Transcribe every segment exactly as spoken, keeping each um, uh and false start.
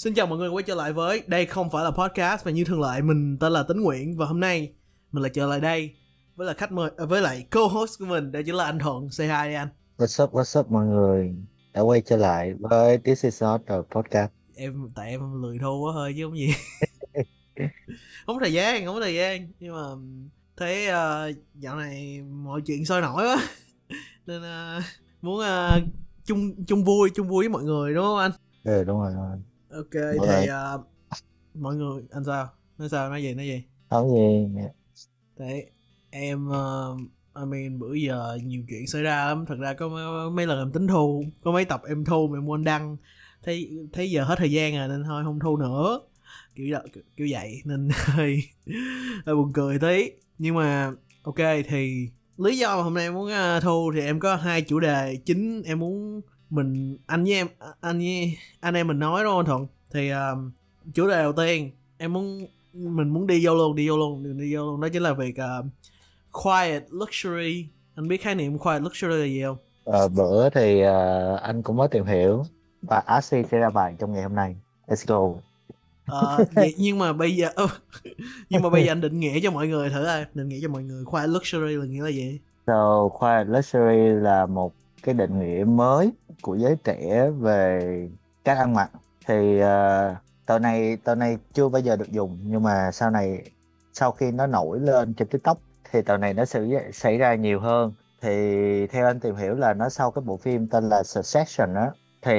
Xin chào mọi người quay trở lại với Đây Không Phải Là Podcast. Và như thường lệ, mình tên là Tính Nguyễn. Và hôm nay mình lại trở lại đây với là khách mời, với lại co-host của mình, đó chính là anh Thuận. Say hi đi anh. What's up, what's up mọi người. Đã quay trở lại với This Is Not A Podcast. Em, tại em lười thu quá hơi chứ không gì. Không có thời gian, không có thời gian. Nhưng mà thấy uh, dạo này mọi chuyện sôi nổi quá. Nên uh, muốn uh, chung, chung vui, chung vui với mọi người đúng không anh? Ừ đúng rồi anh. Ok, mọi thì uh, mọi người, anh sao? Nói sao, nói gì, nói gì? Không gì. Đấy, em, uh, I mean, bữa giờ nhiều chuyện xảy ra lắm. Thật ra có mấy, mấy lần em tính thu, có mấy tập em thu mà em quên đăng. Thấy, thấy giờ hết thời gian rồi nên thôi không thu nữa. Kiểu, đó, kiểu vậy, nên hơi, hơi buồn cười tí. Nhưng mà, ok, thì lý do mà hôm nay em muốn uh, thu thì em có hai chủ đề chính em muốn... mình anh với em anh với anh em mình nói đúng không Thuận? Thì um, chủ đề đầu tiên em muốn mình muốn đi vô luôn đi vô luôn đi vô luôn đó chính là việc uh, quiet luxury. Anh biết khái niệm quiet luxury là gì không? À, bữa thì uh, anh cũng mới tìm hiểu và Artsy sẽ ra bài trong ngày hôm nay. Let's go. Uh, vậy, nhưng mà bây giờ uh, nhưng mà bây giờ anh định nghĩa cho mọi người thử ai định nghĩa cho mọi người quiet luxury là nghĩa là gì? So quiet luxury là một cái định nghĩa mới của giới trẻ về cách ăn mặc. Thì uh, tờ này tờ này chưa bao giờ được dùng, nhưng mà sau này sau khi nó nổi lên trên TikTok thì tờ này nó sẽ xảy ra nhiều hơn. Thì theo anh tìm hiểu là nó sau cái bộ phim tên là Succession đó, thì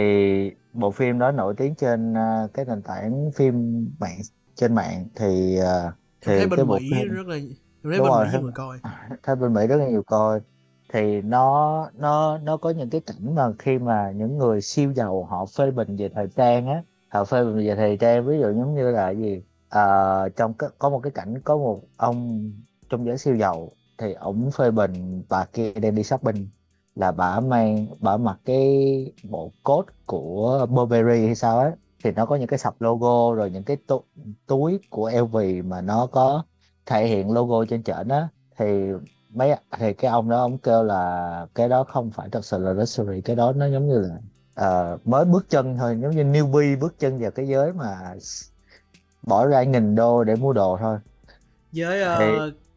bộ phim đó nổi tiếng trên uh, cái nền tảng phim mạng trên mạng. Thì uh, thì thấy bên Mỹ phim... rất là thấy bên rồi, Mỹ người coi thấy bên Mỹ rất là nhiều coi. Thì nó nó nó có những cái cảnh mà khi mà những người siêu giàu họ phê bình về thời trang á, họ phê bình về thời trang, ví dụ giống như là gì à, trong cái, có một cái cảnh có một ông trong giới siêu giàu thì ổng phê bình bà kia đang đi shopping là bả mang bả mặc cái bộ cốt của Burberry hay sao á, thì nó có những cái sọc logo rồi những cái tu, túi của lờ vê mà nó có thể hiện logo trên trển á, thì mấy thì cái ông đó ông kêu là cái đó không phải thật sự là luxury, cái đó nó giống như là uh, mới bước chân thôi, giống như newbie bước chân vào cái giới mà bỏ ra nghìn đô để mua đồ thôi, với uh, thì,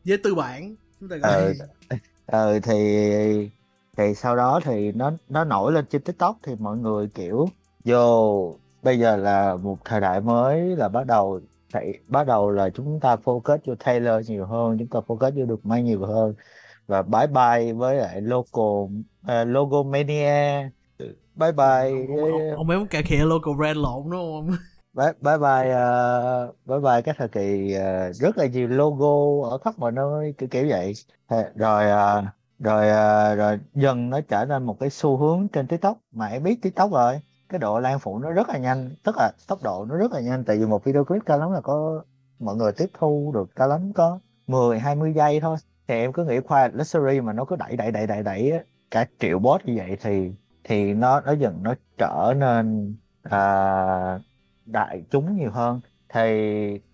với tư bản chúng ta gọi. Ừ, ừ thì thì sau đó thì nó nó nổi lên trên TikTok thì mọi người kiểu vô bây giờ là một thời đại mới, là bắt đầu Thì bắt đầu là chúng ta focus vô tailor nhiều hơn, chúng ta focus vô được may nhiều hơn, và bye bye với lại local uh, logo mania, bye bye ông ấy muốn cải thiện local brand lộn đúng không? Bye bye bye, uh, bye, bye các thời kỳ uh, rất là nhiều logo ở khắp mọi nơi kiểu kiểu vậy. Rồi uh, rồi uh, rồi dần nó trở nên một cái xu hướng trên TikTok, mà em biết TikTok rồi. Cái độ lan phủ nó rất là nhanh, tức là tốc độ nó rất là nhanh, tại vì một video clip cao lắm là có mọi người tiếp thu được cao lắm có mười hai mươi giây thôi. Thì em cứ nghĩ khoa luxury mà nó cứ đẩy đẩy đẩy đẩy đẩy cả triệu bot như vậy thì thì nó nó dần nó trở nên à, đại chúng nhiều hơn. Thì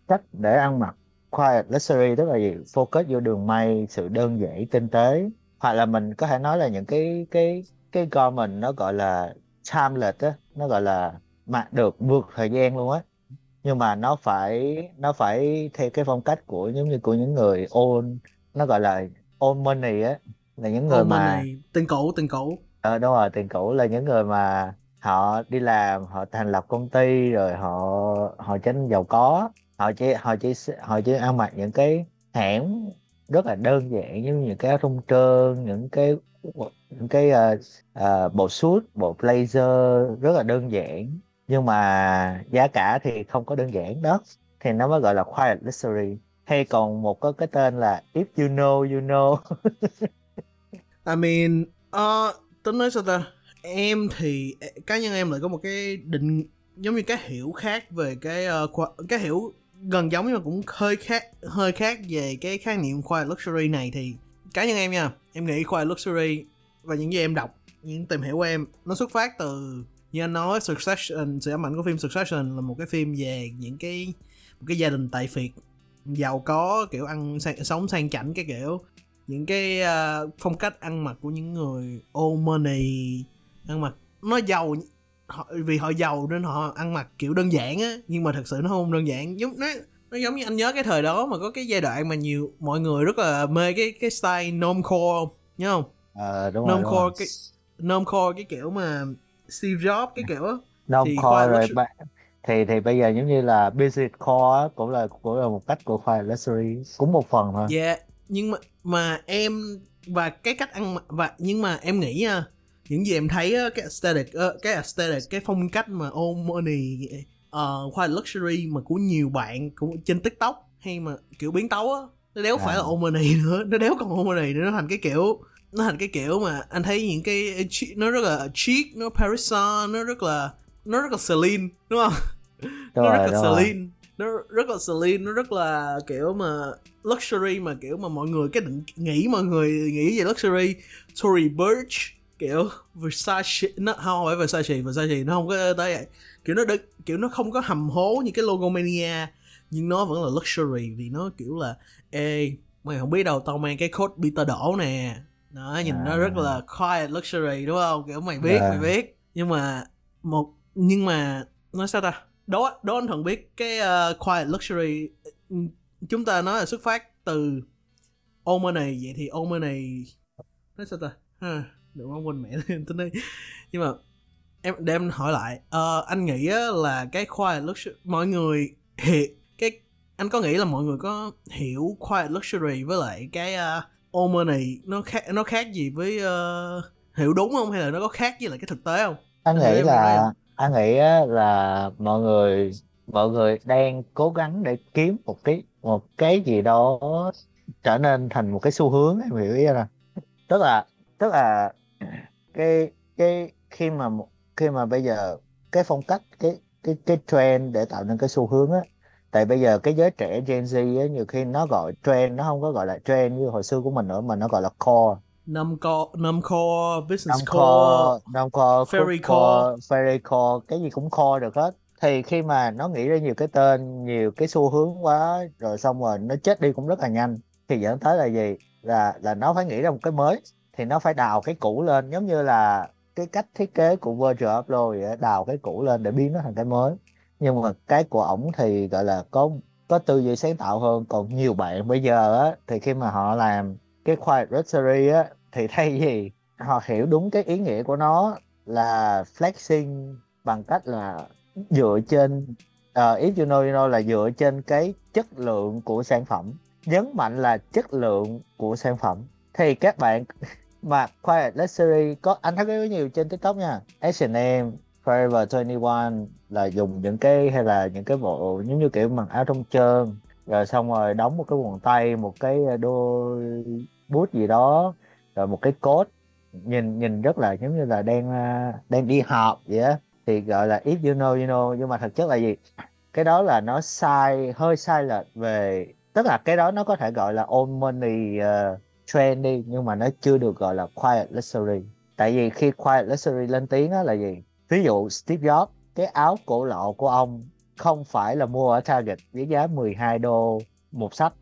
cách để ăn mặc quiet luxury tức là gì? Focus vô đường may, sự đơn giản tinh tế, hoặc là mình có thể nói là những cái cái cái garment nó gọi là timeless á, nó gọi là mặc được vượt thời gian luôn á, nhưng mà nó phải nó phải theo cái phong cách của giống như của những người old, nó gọi là old money á, là những người old mà money. Tiền cũ tiền cũ ờ à, đúng rồi, tiền cũ là những người mà họ đi làm, họ thành lập công ty rồi họ họ tránh giàu có, họ chỉ họ chỉ họ chỉ ăn mặc những cái hãng rất là đơn giản, giống như những cái áo thun trơn, những cái những cái uh, uh, bộ suit, bộ blazer rất là đơn giản, nhưng mà giá cả thì không có đơn giản đó, thì nó mới gọi là quiet luxury. Hay còn một có cái tên là if you know you know. I mean uh, tính nói sao ta, em thì cá nhân em lại có một cái định giống như cái hiểu khác về cái uh, cái hiểu gần giống nhưng mà cũng hơi khác hơi khác về cái khái niệm quiet luxury này. Thì cá nhân em nha, em nghĩ quiet luxury và những gì em đọc, những tìm hiểu của em, nó xuất phát từ như anh nói Succession, sự ám ảnh của phim Succession là một cái phim về những cái một cái gia đình tài phiệt giàu có, kiểu ăn sống sang chảnh, cái kiểu những cái uh, phong cách ăn mặc của những người old money, ăn mặc nó giàu họ, vì họ giàu nên họ ăn mặc kiểu đơn giản á, nhưng mà thật sự nó không đơn giản. Giống nó nó giống như anh nhớ cái thời đó mà có cái giai đoạn mà nhiều mọi người rất là mê cái cái style normcore, nhớ không? Ờ đúng rồi. Normcore cái normcore cái kiểu mà Steve Jobs cái kiểu á. Normcore rồi luxury... thì thì bây giờ giống như là business core cũng là cũng là một cách của khoa luxury, cũng một phần thôi. Dạ, yeah, nhưng mà mà em và cái cách ăn và nhưng mà em nghĩ nha, những gì em thấy cái aesthetic cái aesthetic cái phong cách mà old money uh, khoa luxury mà của nhiều bạn cũng trên TikTok hay mà kiểu biến tấu á, nó đéo à. phải là old money nữa, nó đéo còn old money nữa, nó thành cái kiểu nó thành cái kiểu mà anh thấy những cái nó rất là chic, nó Parisian, nó rất là nó rất là Celine, đúng không? Đúng nó, rồi, rất đúng Celine. Nó rất là Celine, nó rất là kiểu mà luxury mà kiểu mà mọi người cái định nghĩ mọi người nghĩ về luxury. Tory Burch kiểu Versace, nó không phải Versace, Versace nó không có tới vậy. Kiểu nó đực, kiểu nó không có hầm hố như cái Logomania, nhưng nó vẫn là luxury vì nó kiểu là ê mày không biết đâu, tao mang cái coat Peter đổ nè. Đó, nhìn à. nó rất là quiet luxury đúng không? Kiểu mày biết, yeah. mày biết. Nhưng mà một nhưng mà nói sao ta? Đó, đó anh Thuận biết cái uh, quiet luxury chúng ta nói là xuất phát từ old money, vậy thì old money nói sao ta? Ha. Đừng có quên mẹ em tính đi. Nhưng mà em để em hỏi lại, uh, anh nghĩ là cái quiet luxury mọi người hiện cái anh có nghĩ là mọi người có hiểu quiet luxury với lại cái uh, old money nó khác nó khác gì với uh, hiểu đúng không, hay là nó có khác với lại cái thực tế không? Anh nghĩ là anh nghĩ là mọi người mọi người đang cố gắng để kiếm một cái một cái gì đó trở nên thành một cái xu hướng, em hiểu ý không? Tức là tức là cái cái khi mà khi mà bây giờ cái phong cách cái cái cái trend để tạo nên cái xu hướng á, tại bây giờ cái giới trẻ Gen Z á, nhiều khi nó gọi trend nó không có gọi là trend như hồi xưa của mình nữa, mà nó gọi là core. Năm core, năm core, business core, năm core, ferry core, ferry core, cái gì cũng core được hết. Thì khi mà nó nghĩ ra nhiều cái tên, nhiều cái xu hướng quá rồi, xong rồi nó chết đi cũng rất là nhanh. Thì dẫn tới là gì? Là là nó phải nghĩ ra một cái mới, thì nó phải đào cái cũ lên, giống như là cái cách thiết kế của Virgil Abloh vậy, đào cái cũ lên để biến nó thành cái mới. Nhưng mà cái của ổng thì gọi là có có tư duy sáng tạo hơn. Còn nhiều bạn bây giờ á, thì khi mà họ làm cái quiet luxury á, thì thay vì họ hiểu đúng cái ý nghĩa của nó là flexing bằng cách là dựa trên uh, if you know you know là dựa trên cái chất lượng của sản phẩm, nhấn mạnh là chất lượng của sản phẩm, thì các bạn mà quiet luxury có anh thấy rất nhiều trên TikTok nha. H and M, Forever hai mươi mốt là dùng những cái hay là những cái bộ giống như kiểu mặc áo trong trơn rồi xong rồi đóng một cái vòng tay, một cái đôi bút gì đó, rồi một cái cốt nhìn nhìn rất là giống như là đang đang đi họp vậy á, thì gọi là if you know you know. Nhưng mà thực chất là gì? Cái đó là nó sai, hơi sai lệch về, tức là cái đó nó có thể gọi là old money uh, trend đi, nhưng mà nó chưa được gọi là quiet luxury. Tại vì khi quiet luxury lên tiếng á là gì? Ví dụ Steve Jobs, cái áo cổ lọ của ông không phải là mua ở Target với giá mười hai đô một sách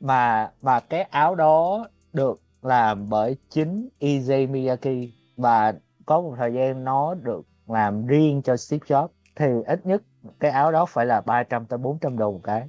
mà mà cái áo đó được làm bởi chính Issey Miyake, và có một thời gian nó được làm riêng cho Steve Jobs, thì ít nhất cái áo đó phải là ba trăm tới bốn trăm đô một cái.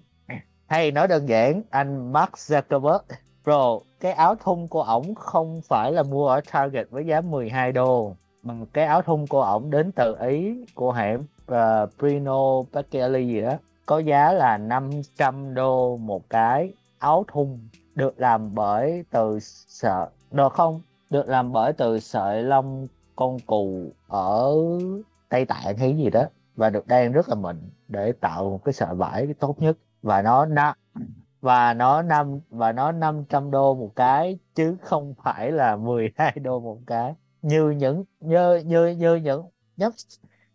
Hay nói đơn giản, anh Mark Zuckerberg, bro, cái áo thun của ổng không phải là mua ở Target với giá mười hai đô, mà cái áo thun của ổng đến từ Ý của hãng Uh, Brunello Cucinelli gì đó, có giá là năm trăm đô một cái. Áo thun được làm bởi từ sợi đồ không được làm bởi từ sợi lông con cừu ở Tây Tạng hay gì đó, và được đan rất là mịn để tạo một cái sợi vải tốt nhất, và nó năm và nó năm và nó năm trăm đô một cái chứ không phải là mười hai đô một cái như những như như như những nhấp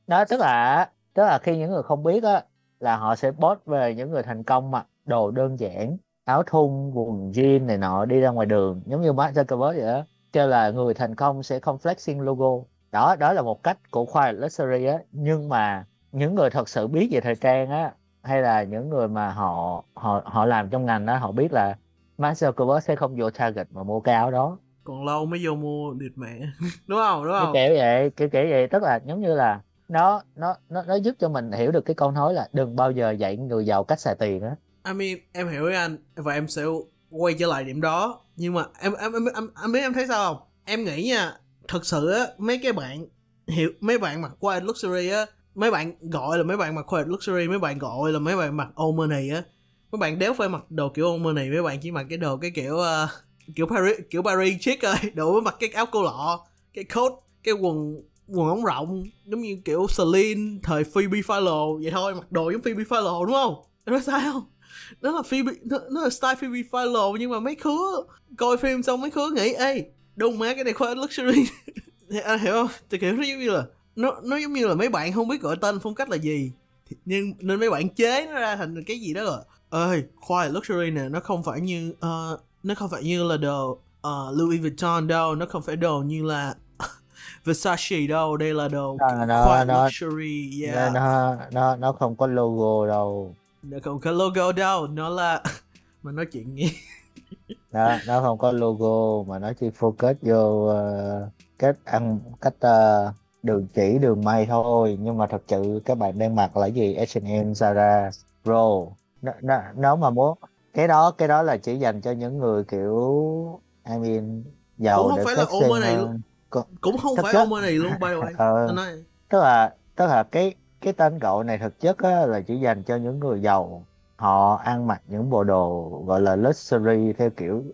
đó. Tức là tức là khi những người không biết á, là họ sẽ post về những người thành công mặc đồ đơn giản, áo thun, quần jean này nọ đi ra ngoài đường, giống như Mark Zuckerberg vậy đó, kêu là người thành công sẽ không flexing logo. Đó, đó là một cách của quiet luxury á. Nhưng mà những người thật sự biết về thời trang á, hay là những người mà họ họ họ làm trong ngành á, họ biết là Mark Zuckerberg sẽ không vô Target mà mua cái áo đó. còn lâu mới vô mua địt mẹ. Đúng không, đúng không? Cái kiểu vậy, kiểu kiểu vậy, tức là giống như là nó nó nó nó giúp cho mình hiểu được cái câu nói là đừng bao giờ dạy người giàu cách xài tiền á. I mean, em hiểu ý anh và em sẽ quay trở lại điểm đó, nhưng mà em em em em, em biết em thấy sao không? Em nghĩ nha, thật sự á, mấy cái bạn hiểu, mấy bạn mặc quiet luxury á, mấy bạn gọi là mấy bạn mặc quiet luxury, mấy bạn gọi là mấy bạn mặc old money á, mấy bạn đéo phải mặc đồ kiểu old money, mấy bạn chỉ mặc cái đồ cái kiểu uh, kiểu Paris, kiểu Paris chic thôi, đủ mặc cái áo cô lọ, cái coat, cái quần quần ống rộng, giống như kiểu Celine thời Phoebe Philo vậy thôi, mặc đồ giống Phoebe Philo, đúng không? Em nói sai không? Nó là Phoebe, nó, nó là style Phoebe Philo, nhưng mà mấy khứa coi phim xong mấy khứa nghĩ ê, đông má cái này khoa luxury. Anh hiểu không? Thì kiểu nó giống như là nó nó giống như là mấy bạn không biết gọi tên phong cách là gì, nhưng nên mấy bạn chế nó ra thành cái gì đó rồi. Ơi, khoa luxury nè, nó không phải như uh, nó không phải như là đồ uh, Louis Vuitton đâu, nó không phải đồ như là Versace đâu, đây là đồ no, no, khoa no, luxury. Yeah. Nó no, no, nó không có logo đâu. Nó không có logo đâu, nó là mà nói chuyện nghe. Đó, nó không có logo mà nó chỉ focus vô uh, cách ăn cách uh, đường chỉ đường may thôi, nhưng mà thật sự các bạn đang mặc là gì? H and M, Zara, Pro. Nó, nó, nó mà muốn cái đó cái đó là chỉ dành cho những người kiểu I mean giàu, cũng không phải là old money luôn. Cũng, cũng không phải old money luôn by the way. Anh nói tức là tức là cái cái tên gọi này thực chất á, là chỉ dành cho những người giàu, họ ăn mặc những bộ đồ gọi là luxury theo kiểu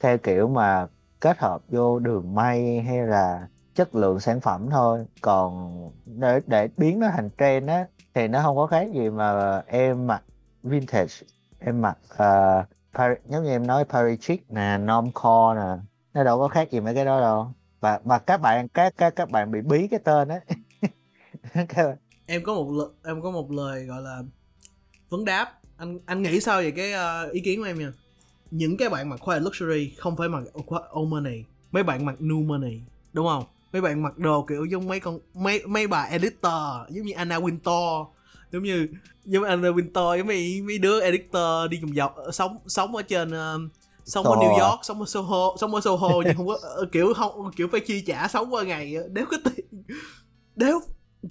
theo kiểu mà kết hợp vô đường may hay là chất lượng sản phẩm thôi. Còn để, để biến nó thành trend á thì nó không có khác gì mà em mặc vintage, em mặc uh, Paris, giống như em nói Paris chic nè, normcore nè, nó đâu có khác gì mấy cái đó đâu. Và mà các bạn các các các bạn bị bí cái tên á. Em có một lời, em có một lời gọi là vấn đáp. Anh anh nghĩ sao về cái uh, ý kiến của em nha? Những cái bạn mặc quiet luxury không phải mặc old money, mấy bạn mặc new money, đúng không? Mấy bạn mặc đồ kiểu giống mấy con mấy mấy bà editor, giống như Anna Wintour, giống như giống Anna Wintour, giống mấy mấy đứa editor đi vòng dọc sống sống ở trên uh, sống ở New York, sống ở Soho, sống ở Soho nhưng không có kiểu không kiểu phải chi trả sống qua ngày, đéo có tiền, đéo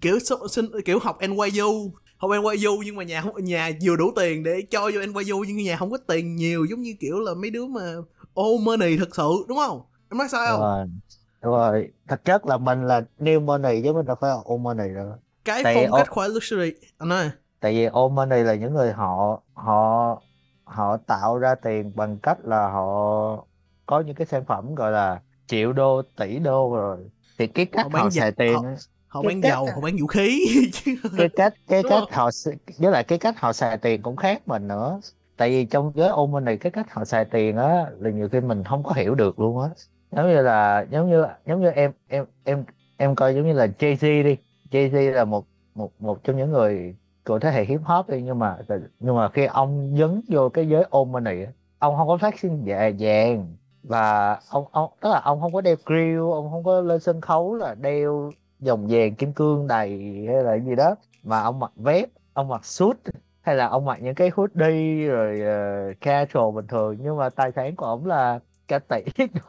kiểu xin kiểu học en y u, học en y u nhưng mà nhà không, nhà vừa đủ tiền để cho vô en y u nhưng nhà không có tiền nhiều, giống như kiểu là mấy đứa mà old money thật sự, đúng không? Em nói sao không? Rồi, đúng rồi, thật chất là mình là new money chứ mình đâu phải là old money đâu. Cái tại phong cách o... khoái luxury anh ơi. Tại vì old money là những người họ họ họ tạo ra tiền bằng cách là họ có những cái sản phẩm gọi là triệu đô, tỷ đô rồi. Thì cái cách họ, họ xài tiền họ... họ bán dầu, họ bán vũ khí. Cái cách cái cách họ với lại cái cách họ xài tiền cũng khác mình nữa. Tại vì trong giới old money cái cách họ xài tiền á là nhiều khi mình không có hiểu được luôn á. Giống như là giống như giống như em em em em coi giống như là Jay-Z đi. Jay-Z là một một một trong những người của thế hệ hip hop đi, nhưng mà nhưng mà khi ông dấn vô cái giới old money á, ông không có phát sinh dễ dàng và ông ông tức là ông không có đeo grill, ông không có lên sân khấu là đeo dòng vàng kim cương đầy hay là gì đó, mà ông mặc vest, ông mặc suit hay là ông mặc những cái hoodie rồi uh, casual bình thường, nhưng mà tài sản của ổng là cả tỷ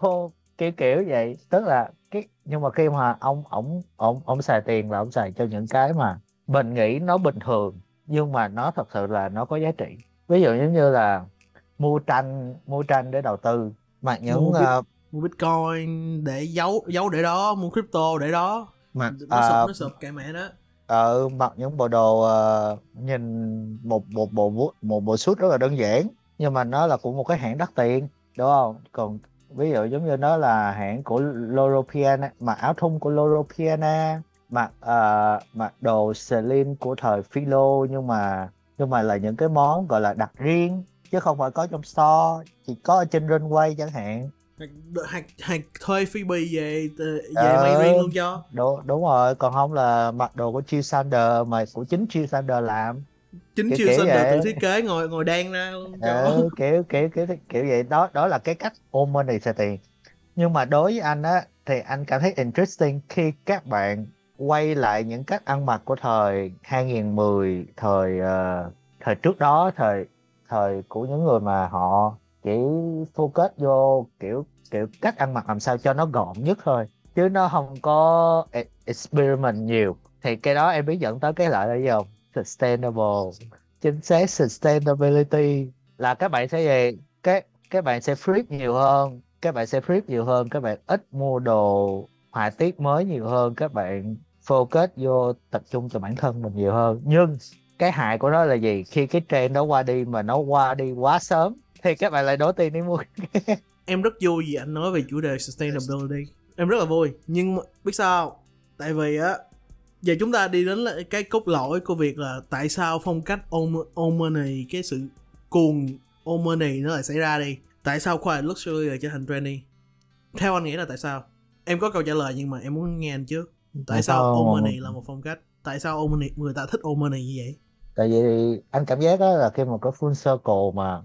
đô, kiểu kiểu vậy. Tức là cái nhưng mà khi mà ông ổng ổng ổng xài tiền là ông xài cho những cái mà mình nghĩ nó bình thường nhưng mà nó thật sự là nó có giá trị. Ví dụ giống như là mua tranh, mua tranh để đầu tư, mặc những mua, bit, uh, mua bitcoin để giấu giấu để đó, mua crypto để đó. Mặc nó, à, sụp, nó sụp cái mẹ đó. Ờ, mặc những bộ đồ uh, nhìn một một bộ một bộ suit rất là đơn giản nhưng mà nó là của một cái hãng đắt tiền, đúng không? Còn ví dụ giống như nó là hãng của Loro Piana, mặc áo thun của Loro Piana, mặc uh, mặc đồ Celine của thời Philo, nhưng mà nhưng mà là những cái món gọi là đặc riêng chứ không phải có trong store, chỉ có ở trên runway chẳng hạn. Hạt, hạt thuê Phoebe về về may riêng luôn cho. Đúng, đúng rồi, còn không là mặc đồ của Chill Sander mà của chính Chill Sander làm. Chính Chill Sander tự thiết kế ngồi ngồi đan ra luôn cho. Kiểu kiểu kiểu kiểu vậy đó, đó là cái cách old money xài tiền. Nhưng mà đối với anh á thì anh cảm thấy interesting khi các bạn quay lại những cách ăn mặc của thời hai không một không, thời uh, thời trước đó, thời thời của những người mà họ kiểu focus vô kiểu kiểu cách ăn mặc làm sao cho nó gọn nhất thôi, chứ nó không có experiment nhiều. Thì cái đó em biết dẫn tới cái lợi là gì không? Sustainable. Chính xác, sustainability là các bạn sẽ gì? Các các bạn sẽ free nhiều hơn, các bạn sẽ free nhiều hơn, các bạn ít mua đồ họa tiết mới nhiều hơn, các bạn focus vô tập trung cho bản thân mình nhiều hơn. Nhưng cái hại của nó là gì? Khi cái trend đó qua đi mà nó qua đi quá sớm thì các bạn lại đổ tiền đi mua. Em rất vui vì anh nói về chủ đề sustainability. Em rất là vui, nhưng biết sao? Tại vì á, giờ chúng ta đi đến cái cốt lõi của việc là tại sao phong cách Omer này, cái sự cuồng Omer này nó lại xảy ra đi. Tại sao khoa luxury lại trở thành trendy? Theo anh nghĩ là tại sao? Em có câu trả lời nhưng mà em muốn nghe anh trước. Tại, tại sao, sao Omer này là một phong cách? Tại sao Omer này, người ta thích Omer này như vậy? Tại vì anh cảm giác đó là khi mà có full circle mà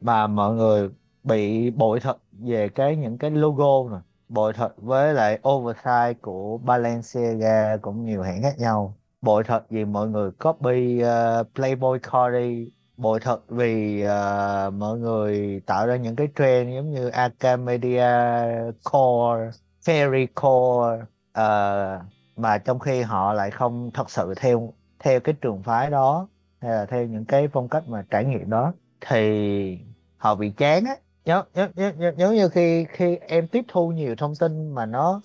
mà mọi người bị bội thật về cái những cái logo nè, bội thật với lại oversize của Balenciaga cũng nhiều hãng khác nhau, bội thật vì mọi người copy uh, Playboy Cardi, bội thật vì uh, mọi người tạo ra những cái trend giống như Acamedia Core, Fairy Core, uh, mà trong khi họ lại không thật sự theo theo cái trường phái đó hay là theo những cái phong cách mà trải nghiệm đó thì họ bị chán á. Giống như, như, như, như khi khi em tiếp thu nhiều thông tin mà nó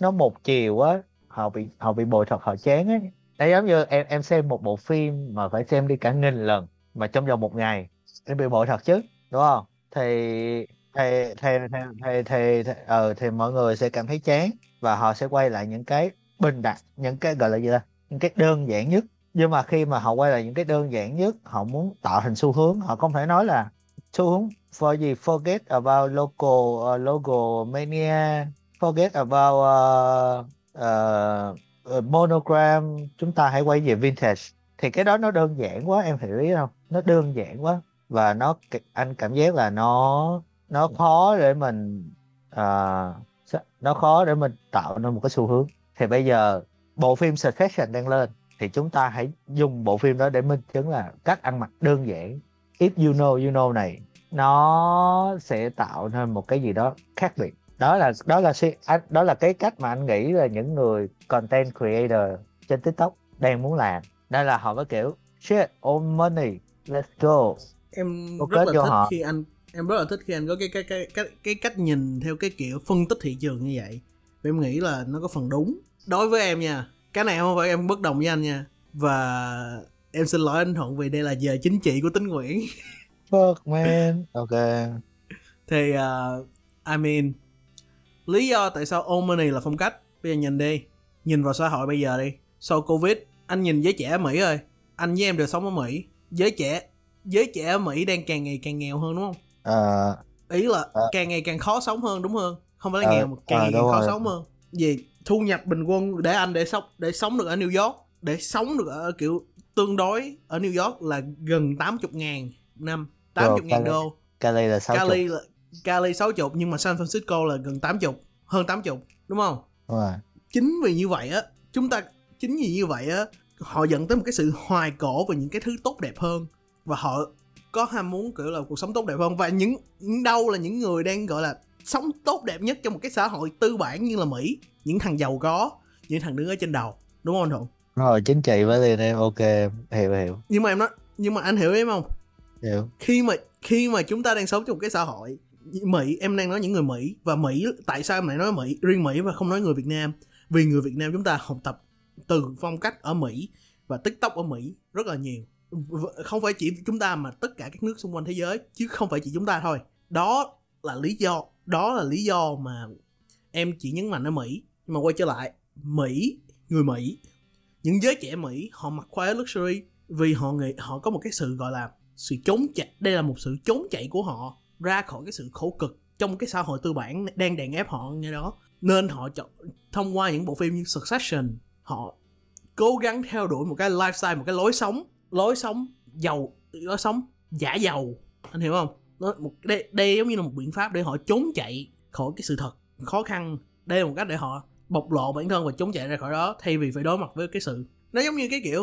nó một chiều á, họ bị họ bị bội thật, họ chán á. Đấy, giống như em em xem một bộ phim mà phải xem đi cả nghìn lần mà trong vòng một ngày em bị bội thật chứ, đúng không? Thì thì thì thì thì, thì, thì, ừ, thì mọi người sẽ cảm thấy chán và họ sẽ quay lại những cái bình đẳng, những cái gọi là gì ta, những cái đơn giản nhất. Nhưng mà khi mà họ quay lại những cái đơn giản nhất, họ muốn tạo thành xu hướng, họ không thể nói là xu hướng for gì, forget about local uh, logo mania, forget about uh, uh, uh, monogram, chúng ta hãy quay về vintage. Thì cái đó nó đơn giản quá, em hiểu ý không? Nó đơn giản quá và nó, anh cảm giác là nó nó khó để mình uh, nó khó để mình tạo nên một cái xu hướng. Thì bây giờ bộ phim Succession đang lên thì chúng ta hãy dùng bộ phim đó để minh chứng là cách ăn mặc đơn giản, if you know you know này, nó sẽ tạo nên một cái gì đó khác biệt. Đó là đó là đó là cái cách mà anh nghĩ là những người content creator trên TikTok đang muốn làm. Đây là họ có kiểu shit on money, let's go. Em một rất là thích họ. Khi anh em rất là thích khi anh có cái cái cái cái cái cách nhìn theo cái kiểu phân tích thị trường như vậy. Và em nghĩ là nó có phần đúng. Đối với em nha, cái này không phải em bất đồng với anh nha. Và em xin lỗi anh Thuận vì đây là giờ chính trị của Tính Nguyễn. Fuck man. Ok. Thì uh, I mean, lý do tại sao Omer này là phong cách, bây giờ nhìn đi, nhìn vào xã hội bây giờ đi. Sau Covid, anh nhìn giới trẻ ở Mỹ ơi, anh với em đều sống ở Mỹ. Giới trẻ Giới trẻ ở Mỹ đang càng ngày càng nghèo hơn, đúng không? Ờ uh, Ý là uh, càng ngày càng khó sống hơn, đúng hơn? Không phải là uh, nghèo mà càng uh, ngày càng khó rồi. Sống hơn. Vì thu nhập bình quân để anh để sống, để sống được ở New York, để sống được ở kiểu tương đối ở New York là gần tám mươi ngàn năm, tám mươi ngàn đô. Cali là sáu mươi. Cali là Cali sáu mươi, nhưng mà San Francisco là gần tám mươi, hơn tám mươi, đúng không? Đúng rồi. Chính vì như vậy á, chúng ta chính vì như vậy á, họ dẫn tới một cái sự hoài cổ về những cái thứ tốt đẹp hơn và họ có ham muốn kiểu là cuộc sống tốt đẹp hơn. Và những những đâu là những người đang gọi là sống tốt đẹp nhất trong một cái xã hội tư bản như là Mỹ, những thằng giàu có, những thằng đứng ở trên đầu, đúng không anh Thuận? Rồi, chính trị với liền em, ok, hiểu hiểu. Nhưng mà em nói, nhưng mà anh hiểu em không? Hiểu. Khi mà khi mà chúng ta đang sống trong một cái xã hội Mỹ, em đang nói những người Mỹ và Mỹ, tại sao em lại nói Mỹ, riêng Mỹ và không nói người Việt Nam? Vì người Việt Nam chúng ta học tập từ phong cách ở Mỹ và TikTok ở Mỹ rất là nhiều. Không phải chỉ chúng ta mà tất cả các nước xung quanh thế giới, chứ không phải chỉ chúng ta thôi. Đó là lý do, đó là lý do mà em chỉ nhấn mạnh ở Mỹ. Nhưng mà quay trở lại, Mỹ, người Mỹ, những giới trẻ Mỹ họ mặc khoái luxury vì họ nghĩ, họ có một cái sự gọi là sự trốn chạy, đây là một sự trốn chạy của họ ra khỏi cái sự khổ cực trong cái xã hội tư bản đang đàn ép họ như đó, nên họ chọn thông qua những bộ phim như Succession, họ cố gắng theo đuổi một cái lifestyle, một cái lối sống, lối sống giàu, lối sống giả giàu, anh hiểu không? Đây, đây giống như là một biện pháp để họ trốn chạy khỏi cái sự thật khó khăn. Đây là một cách để họ bộc lộ bản thân và trốn chạy ra khỏi đó thay vì phải đối mặt với cái sự, nó giống như cái kiểu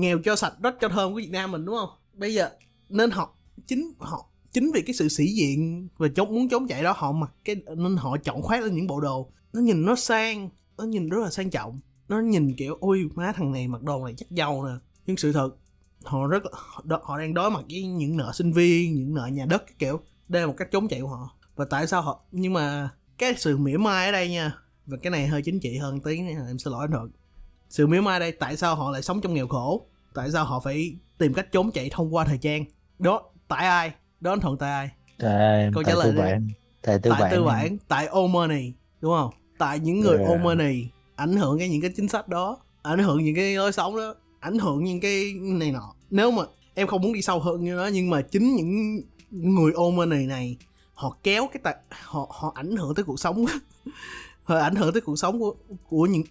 nghèo cho sạch, đất cho thơm của Việt Nam mình, đúng không? Bây giờ nên họ chính họ chính vì cái sự sĩ diện và chống muốn chống chạy đó, họ mặc cái nên họ chọn khoác lên những bộ đồ nó nhìn nó sang, nó nhìn rất là sang trọng, nó nhìn kiểu ôi má thằng này mặc đồ này chắc giàu nè. Nhưng sự thật họ rất họ đang đối mặt với những nợ sinh viên, những nợ nhà đất, cái kiểu đây là một cách chống chạy của họ. Và tại sao họ, nhưng mà cái sự mỉa mai ở đây nha, và cái này hơi chính trị hơn tí nha, em xin lỗi anh Thuận, sự mỉa mai ở đây tại sao họ lại sống trong nghèo khổ, tại sao họ phải tìm cách trốn chạy thông qua thời trang đó, tại ai đó anh Thuận, tại ai? Tại câu trả lời tư bản, tại tư bản, tại, bản, tại old money, đúng không? Tại những người yeah. old money ảnh hưởng cái những cái chính sách đó, ảnh hưởng những cái lối sống đó, ảnh hưởng những cái này nọ. Nếu mà em không muốn đi sâu hơn như đó, nhưng mà chính những người old money này họ kéo cái tài, họ họ ảnh hưởng tới cuộc sống họ ảnh hưởng tới cuộc sống của của những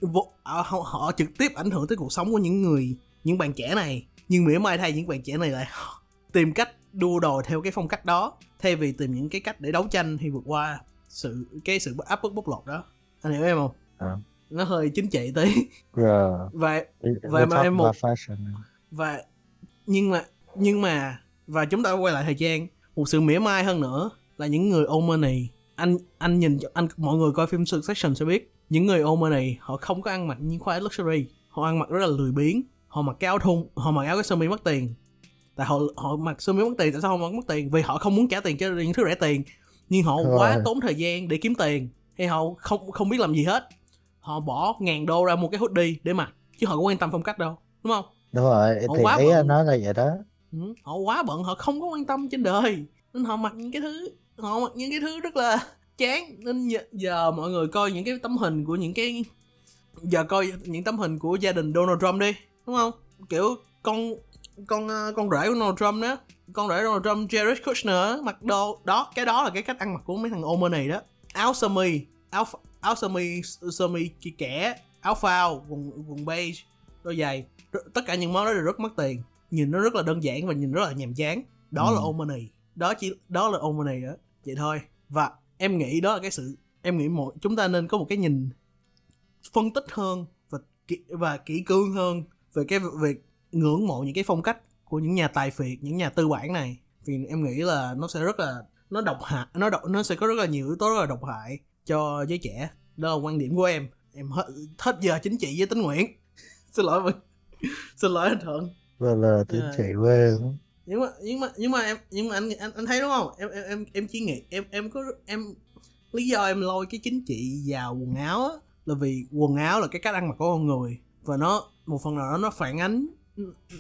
họ, họ trực tiếp ảnh hưởng tới cuộc sống của những người, những bạn trẻ này. Nhưng mỉa mai thay, những bạn trẻ này lại tìm cách đua đòi theo cái phong cách đó thay vì tìm những cái cách để đấu tranh hay vượt qua sự cái sự áp bức bóc lột đó. Anh hiểu em không? À. Nó hơi chính trị tí. Yeah. Và và mà em một và nhưng mà nhưng mà và chúng ta quay lại thời trang, một sự mỉa mai hơn nữa là những người old money. Anh anh nhìn anh mọi người coi phim Succession sẽ biết, những người old money họ không có ăn mặc những khoái luxury, họ ăn mặc rất là lười biếng, họ mặc cái áo thun, họ mặc áo cái sơ mi mất tiền. Tại họ họ mặc sơ mi mất tiền, tại sao họ mặc mất tiền? Vì họ không muốn trả tiền cho những thứ rẻ tiền, nhưng họ Rồi. quá tốn thời gian để kiếm tiền, hay họ không không biết làm gì hết. Họ bỏ ngàn đô ra mua cái hoodie để mặc, chứ họ có quan tâm phong cách đâu, đúng không? Đúng rồi, họ thì quá ý bận. Nó là vậy đó. Ừ, họ quá bận, họ không có quan tâm trên đời, nên họ mặc những cái thứ, họ mặc những cái thứ rất là chán. Nên giờ mọi người coi những cái tấm hình của những cái, giờ coi những tấm hình của gia đình Donald Trump đi, đúng không? Kiểu con con con rể của Donald Trump đó, con rể Donald Trump Jared Kushner mặc đồ đó, cái đó là cái cách ăn mặc của mấy thằng old money đó. Áo sơ mi, áo áo sơ mi sơ mi kẻ, áo phao, quần quần beige, đôi giày, tất cả những món đó đều rất mất tiền, nhìn nó rất là đơn giản và nhìn rất là nhàm chán. Đó ừ. là old money, đó chỉ đó là old money đó, vậy thôi. Và em nghĩ đó là cái sự, em nghĩ mọi chúng ta nên có một cái nhìn phân tích hơn và kỹ, và kỹ cương hơn về cái việc ngưỡng mộ những cái phong cách của những nhà tài phiệt, những nhà tư bản này, vì em nghĩ là nó sẽ rất là nó độc hại, nó độc, nó sẽ có rất là nhiều yếu tố rất là độc hại cho giới trẻ. Đó là quan điểm của em. Em hết, hết giờ chính trị với Tính Nguyễn. Xin lỗi mình. Xin lỗi anh Thuận. Và là chính trị của em. Nhưng mà nhưng mà nhưng mà em nhưng mà anh anh, anh thấy đúng không? Em em em em chỉ nghĩ em em có em lý do em lôi cái chính trị vào quần áo á, là vì quần áo là cái cách ăn mặc của con người, và nó một phần nào đó nó phản ánh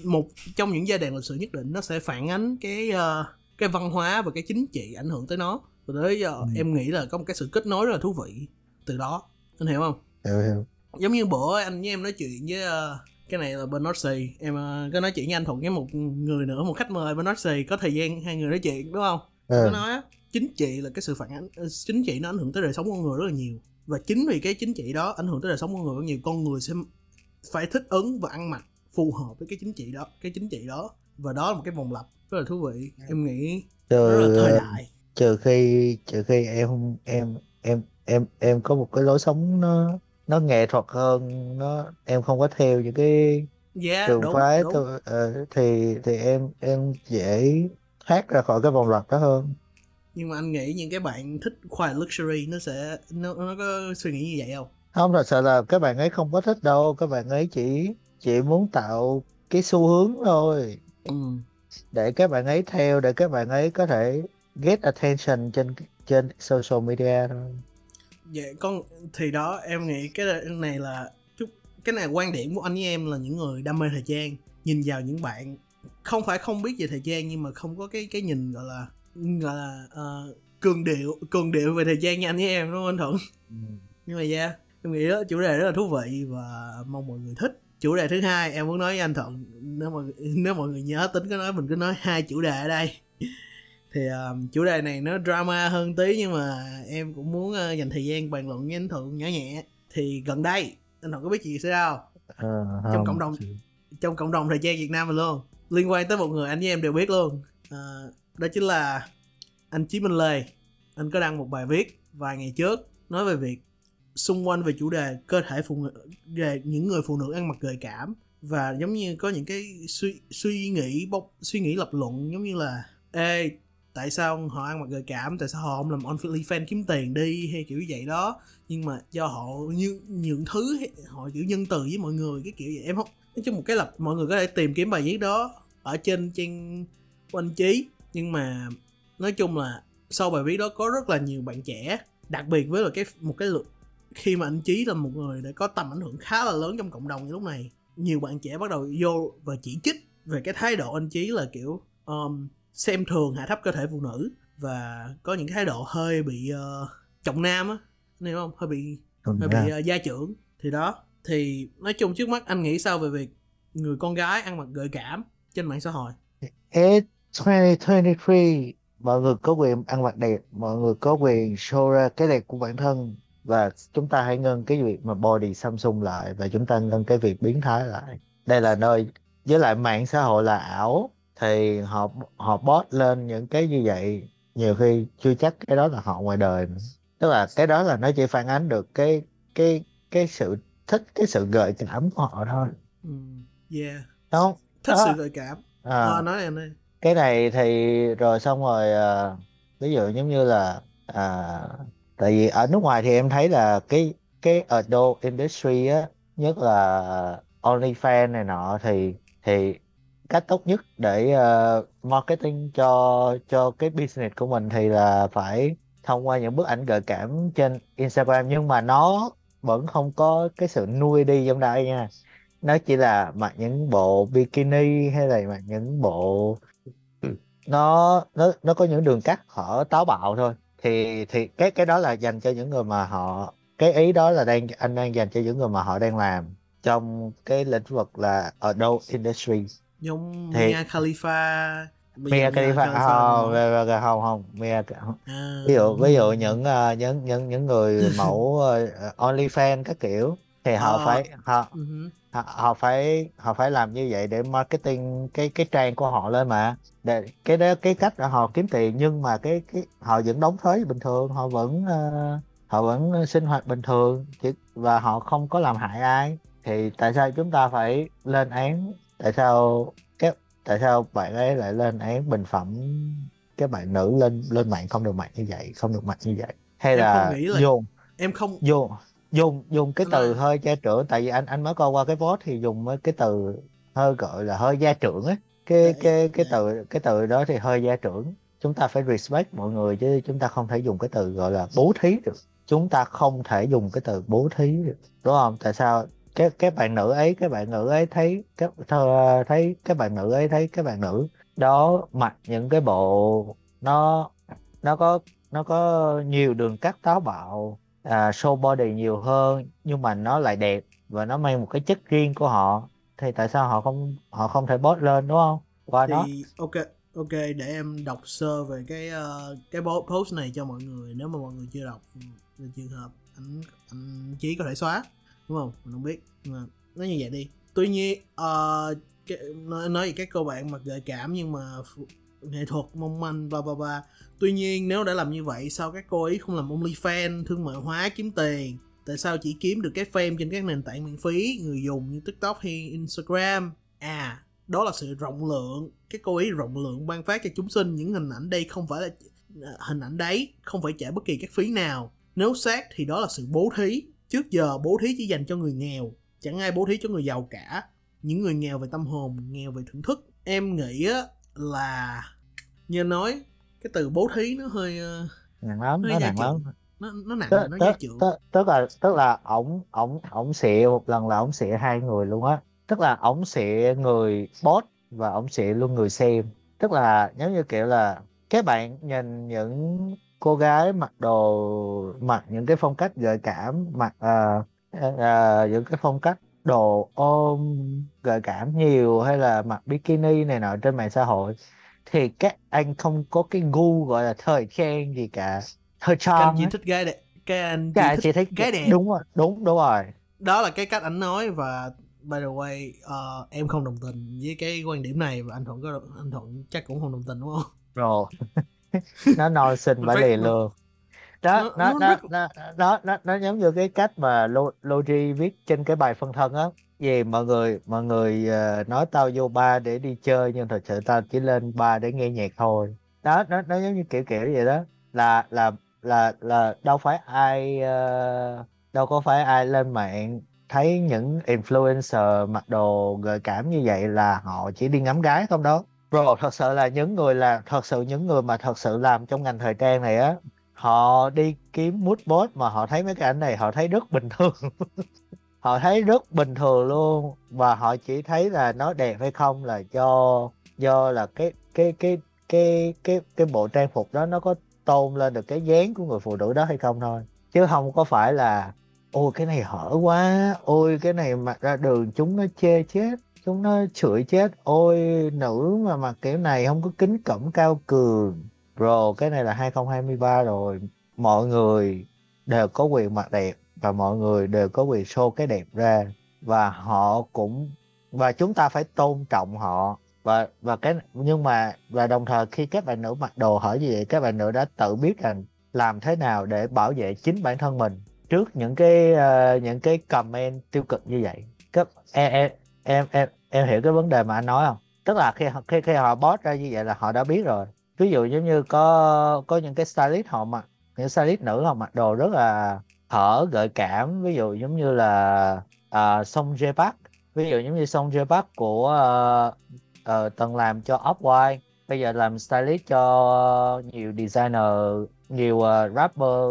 một trong những giai đoạn lịch sử nhất định, nó sẽ phản ánh cái uh, cái văn hóa và cái chính trị ảnh hưởng tới nó. Và tới giờ ừ. em nghĩ là có một cái sự kết nối rất là thú vị từ đó, anh hiểu không? Hiểu hiểu. Giống như bữa anh với em nói chuyện với uh, cái này là bên Artsy, em uh, có nói chuyện với anh Thuận với một người nữa, một khách mời bên Artsy, có thời gian hai người nói chuyện đúng không? Ừ. Nó nói chính trị là cái sự phản ánh, chính trị nó ảnh hưởng tới đời sống con người rất là nhiều, và chính vì cái chính trị đó ảnh hưởng tới đời sống con người rất nhiều, con người sẽ phải thích ứng và ăn mặc phù hợp với cái chính trị đó, cái chính trị đó, và đó là một cái vòng lặp rất là thú vị. Em nghĩ trừ, rất là thời đại. Trừ khi trừ khi em em em em em có một cái lối sống nó nó nghệ thuật hơn, nó em không có theo những cái yeah, trường đúng, phái đúng. Tôi, uh, thì thì em em dễ thoát ra khỏi cái vòng lặp đó hơn. Nhưng mà anh nghĩ những cái bạn thích khoái luxury nó sẽ nó nó có suy nghĩ như vậy không? Không, thật sự là các bạn ấy không có thích đâu, các bạn ấy chỉ Chị muốn tạo cái xu hướng thôi ừ. để các bạn ấy theo, để các bạn ấy có thể get attention trên trên social media thôi. Vậy con thì đó, em nghĩ cái này là chút cái này quan điểm của anh với em là những người đam mê thời trang nhìn vào những bạn không phải không biết về thời trang, nhưng mà không có cái cái nhìn gọi là gọi là uh, cường điệu cường điệu về thời trang như anh với em, đúng không anh Thuận? Ừ. Nhưng mà yeah, em nghĩ đó chủ đề rất là thú vị và mong mọi người thích. Chủ đề thứ hai em muốn nói với anh Thuận, nếu mọi, nếu mọi người nhớ Tính có nói mình cứ nói hai chủ đề ở đây thì um, chủ đề này nó drama hơn tí, nhưng mà em cũng muốn uh, dành thời gian bàn luận với anh Thuận nhỏ nhẹ. Thì gần đây anh Thuận có biết gì xảy ra không? Uh, trong cộng đồng trong cộng đồng thời trang Việt Nam mình luôn, liên quan tới một người anh với em đều biết luôn, uh, đó chính là anh Chí Minh Lê. Anh có đăng một bài viết vài ngày trước nói về việc xung quanh về chủ đề cơ thể phụ nữ, về những người phụ nữ ăn mặc gợi cảm, và giống như có những cái suy, suy nghĩ bóc suy nghĩ lập luận giống như là ê tại sao họ ăn mặc gợi cảm, tại sao họ không làm OnlyFans kiếm tiền đi hay kiểu vậy đó. Nhưng mà do họ như những thứ họ kiểu nhân từ với mọi người cái kiểu vậy. Em không, nói chung một cái là mọi người có thể tìm kiếm bài viết đó ở trên trang của anh Chí, nhưng mà nói chung là sau bài viết đó có rất là nhiều bạn trẻ, đặc biệt với là cái một cái lượt khi mà anh Chí là một người đã có tầm ảnh hưởng khá là lớn trong cộng đồng lúc này, nhiều bạn trẻ bắt đầu vô và chỉ trích về cái thái độ anh Chí là kiểu um, xem thường, hạ thấp cơ thể phụ nữ và có những thái độ hơi bị uh, trọng nam á, anh hiểu không? Hơi bị Còn hơi bị uh, gia trưởng. Thì đó, thì nói chung trước mắt anh nghĩ sao về việc người con gái ăn mặc gợi cảm trên mạng xã hội? hai không hai ba mọi người có quyền ăn mặc đẹp, mọi người có quyền show ra cái đẹp của bản thân, và chúng ta hãy ngưng cái việc mà body Samsung lại và chúng ta ngưng cái việc biến thái lại. Đây là nơi, với lại mạng xã hội là ảo, thì họ họ post lên những cái như vậy, nhiều khi chưa chắc cái đó là họ ngoài đời nữa. Tức là cái đó là nó chỉ phản ánh được cái cái cái sự thích, cái sự gợi cảm của họ thôi. Yeah. Đúng không? Thích đó. Sự gợi cảm. À, à, nói em đi. Cái này thì rồi xong rồi à, ví dụ giống như là à, tại vì ở nước ngoài thì em thấy là cái cái adult industry á, nhất là OnlyFans này nọ, thì thì cách tốt nhất để uh, marketing cho cho cái business của mình thì là phải thông qua những bức ảnh gợi cảm trên Instagram, nhưng mà nó vẫn không có cái sự nuôi đi trong đây nha. Nó chỉ là mặc những bộ bikini hay là mặc những bộ nó nó nó có những đường cắt hở táo bạo thôi. Thì thì cái cái đó là dành cho những người mà họ, cái ý đó là đang anh đang dành cho những người mà họ đang làm trong cái lĩnh vực là adult industry. Giống thì... Mia Khalifa, Mia Khalifa không, không không không Mia à, ví dụ ví dụ những những những những người mẫu OnlyFans các kiểu thì họ à, phải họ, uh-huh. họ họ phải họ phải làm như vậy để marketing cái cái trang của họ lên mà, để cái đó cái cách là họ kiếm tiền, nhưng mà cái cái họ vẫn đóng thuế bình thường, họ vẫn uh, họ vẫn sinh hoạt bình thường chỉ, và họ không có làm hại ai. Thì tại sao chúng ta phải lên án, tại sao cái tại sao bạn ấy lại lên án bình phẩm cái bạn nữ lên lên mạng không được mặc như vậy, không được mặc như vậy, hay là dùng em không dùng dùng dùng cái từ hơi gia trưởng, tại vì anh anh mới coi qua cái post thì dùng cái từ hơi gọi là hơi gia trưởng ấy, cái cái cái từ cái từ đó thì hơi gia trưởng. Chúng ta phải respect mọi người chứ chúng ta không thể dùng cái từ gọi là bố thí được, chúng ta không thể dùng cái từ bố thí được, đúng không? Tại sao cái cái bạn nữ ấy cái bạn nữ ấy thấy cái thấy cái bạn nữ ấy thấy cái bạn nữ đó mặc những cái bộ nó nó có nó có nhiều đường cắt táo bạo, à, show body nhiều hơn, nhưng mà nó lại đẹp và nó mang một cái chất riêng của họ, thì tại sao họ không họ không thể post lên, đúng không? Qua đó thì ok ok để em đọc sơ về cái uh, cái post này cho mọi người, nếu mà mọi người chưa đọc thì trường hợp anh anh Chí có thể xóa, đúng không? Mình không biết mà nói như vậy đi. Tuy nhiên uh, cái, nói, nói về các cô bạn mặc gợi cảm nhưng mà nghệ thuật mong manh bla bla bla. Tuy nhiên nếu đã làm như vậy, sao các cô ấy không làm OnlyFans thương mại hóa kiếm tiền? Tại sao chỉ kiếm được cái fame trên các nền tảng miễn phí người dùng như TikTok hay Instagram? À, đó là sự rộng lượng, các cô ấy rộng lượng ban phát cho chúng sinh những hình ảnh đây không phải là hình ảnh đấy, không phải trả bất kỳ các phí nào. Nếu xác thì đó là sự bố thí. Trước giờ bố thí chỉ dành cho người nghèo, chẳng ai bố thí cho người giàu cả. Những người nghèo về tâm hồn, nghèo về thưởng thức. Em nghĩ là như nói cái từ bố thí nó hơi nặng lắm, hơi nó nặng lắm, nó nó nặng, tức, nó tức, tức, tức là tức là ổng ổng ổng xịa một lần là ổng xịa hai người luôn á, tức là ổng xịa người post và ổng xịa luôn người xem. Tức là giống như kiểu là các bạn nhìn những cô gái mặc đồ, mặc những cái phong cách gợi cảm, mặc uh, uh, những cái phong cách đồ ôm gợi cảm nhiều, hay là mặc bikini này nọ trên mạng xã hội, thì các anh không có cái gu gọi là thời trang gì cả, thời trang. Các anh chỉ thích gái đẹp, các anh chỉ, thích, chỉ thích gái đẹp. Đúng rồi, đúng đúng rồi. Đó là cái cách anh nói, và by the way, uh, em không đồng tình với cái quan điểm này, và anh Thuận có, anh Thuận chắc cũng không đồng tình, đúng không? Rồi. Nó nói xinh và lì lừa đó, nó nó nó, rất... nó nó nó nó giống như cái cách mà Logi viết trên cái bài phân thân á, về mọi người mọi người nói tao vô bar để đi chơi nhưng thật sự tao chỉ lên bar để nghe nhạc thôi. đó, nó nó giống như kiểu kiểu như vậy đó, là là là là đâu phải ai uh, đâu có phải ai lên mạng thấy những influencer mặc đồ gợi cảm như vậy là họ chỉ đi ngắm gái không đó. Bro, thật sự là những người là thật sự những người mà thật sự làm trong ngành thời trang này á, họ đi kiếm mood board mà họ thấy mấy cái ảnh này họ thấy rất bình thường. Họ thấy rất bình thường luôn, và họ chỉ thấy là nó đẹp hay không là do do là cái cái cái cái cái cái bộ trang phục đó nó có tôn lên được cái dáng của người phụ nữ đó hay không thôi, chứ không có phải là ôi cái này hở quá, ôi cái này mặc ra đường chúng nó chê chết, chúng nó chửi chết, ôi nữ mà mặc kiểu này không có kính cẩn cao cường. Bro, cái này là hai không hai ba rồi, mọi người đều có quyền mặc đẹp và mọi người đều có quyền show cái đẹp ra, và họ cũng và chúng ta phải tôn trọng họ. Và và cái nhưng mà và đồng thời khi các bạn nữ mặc đồ hở như vậy, các bạn nữ đã tự biết rằng làm thế nào để bảo vệ chính bản thân mình trước những cái uh, những cái comment tiêu cực như vậy. Các em em em em em hiểu cái vấn đề mà anh nói không? Tức là khi khi khi họ post ra như vậy là họ đã biết rồi. Ví dụ giống như có có những cái stylist họ mặc những stylist nữ họ mặc đồ rất là hở gợi cảm, ví dụ giống như là uh, Song J Park, ví dụ giống như Song J Park của uh, Ờ, từng làm cho Off-White, bây giờ làm stylist cho nhiều designer, nhiều uh, rapper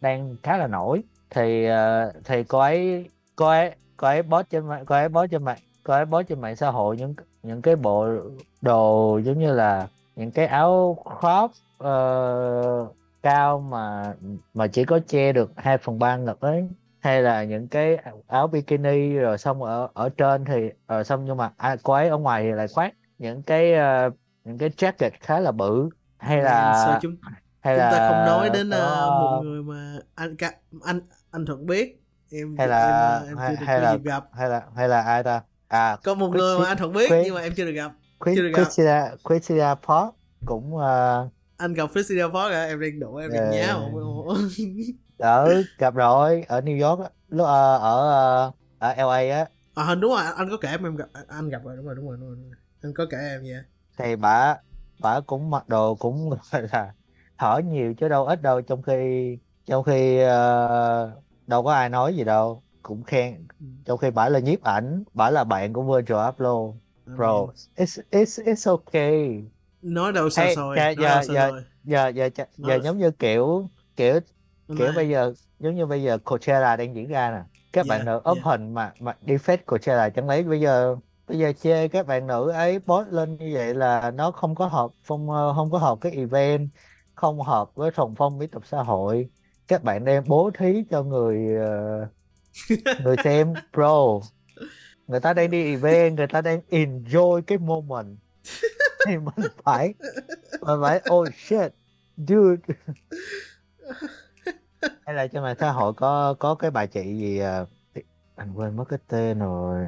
đang khá là nổi. Thì uh, thì cô ấy cô ấy cô ấy post trên mạng, cô ấy post trên mạng, cô ấy post trên mạng xã hội những những cái bộ đồ giống như là những cái áo crop uh, cao mà mà chỉ có che được hai phần ba ngực ấy, hay là những cái áo bikini, rồi xong ở ở trên thì rồi xong nhưng mà à, cô ấy ở ngoài thì lại khoác những cái uh, những cái jacket khá là bự, hay là à, chúng, hay chúng là, ta không nói đến có, uh, một người mà anh anh anh Thuận biết em hay là em, em hay, chưa được hay là, gặp hay là hay là ai ta à có một Christi, người mà anh Thuận biết Christi, nhưng mà em chưa được gặp Christi, chưa được gặp Christina Park cũng uh... anh gặp Christina Park hả? Em đang đổ em đang yeah. nháo ở gặp rồi ở New York lúc ở, ở ở lờ a á. À đúng rồi, anh có kể em, em gặp anh gặp rồi, đúng rồi đúng rồi đúng rồi, đúng rồi. Anh có kể em vậy. Thì bả bả cũng mặc đồ cũng là hỏi nhiều chứ đâu ít đâu, trong khi trong khi uh, đâu có ai nói gì đâu, cũng khen. Trong khi bả là nhiếp ảnh, bả là bạn của Virgil Abloh. Bro, it's it's it's okay. Nói đâu xa xôi. Hey, giờ, giờ, giờ giờ giờ giờ giống như kiểu kiểu Kiểu right. bây giờ, giống như bây giờ Coachella đang diễn ra nè. Các yeah, bạn nữ ốp yeah. hình mà, mà đi fest Coachella, chẳng lẽ bây giờ bây giờ chê các bạn nữ ấy post lên như vậy là nó không có hợp phong, không có hợp cái event, không hợp với thuần phong mỹ tục xã hội. Các bạn đem bố thí cho người uh, người xem. Pro, người ta đang đi event, người ta đang enjoy cái moment. Thì mình phải mình phải oh shit dude. Hay là trên mạng xã hội có có cái bà chị gì à, anh quên mất cái tên rồi.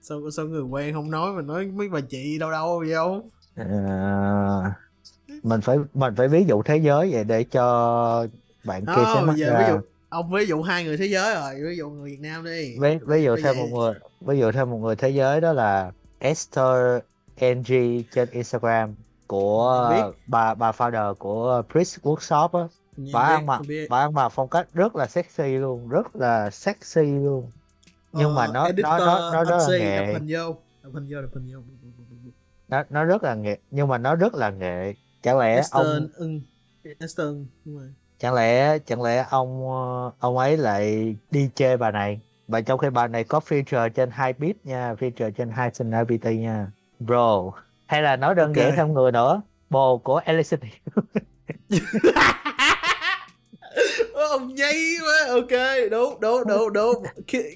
Sao sao người quen không nói mà nói mấy bà chị đâu đâu vậy không? À, mình phải mình phải ví dụ thế giới vậy để cho bạn đó, kia sẽ mắc ra. Ví dụ, ông ví dụ hai người thế giới rồi, ví dụ người Việt Nam đi. Ví, ví dụ thêm một người, ví dụ thêm một người thế giới đó là Esther Ng trên Instagram của bà bà founder của Priest Workshop á. Bà ăn mặc bà ăn mặc phong cách rất là sexy luôn, rất là sexy luôn. Nhưng ờ, mà nó nó nó nó rất là nghệ. Nó nó rất là nghệ, nhưng mà nó rất là nghệ. Chẳng lẽ Esther, ông ưng ừ. Esther Ng, đúng rồi. Chẳng lẽ chẳng lẽ ông ông ấy lại đi chê bà này. Và trong khi bà này có feature trên hai beat nha, feature trên hai P T nha. Bro, hay là nói đơn okay. giản thêm người nữa, bồ của Alison. Ông nhây quá, ok, đúng, đúng, đúng, đúng.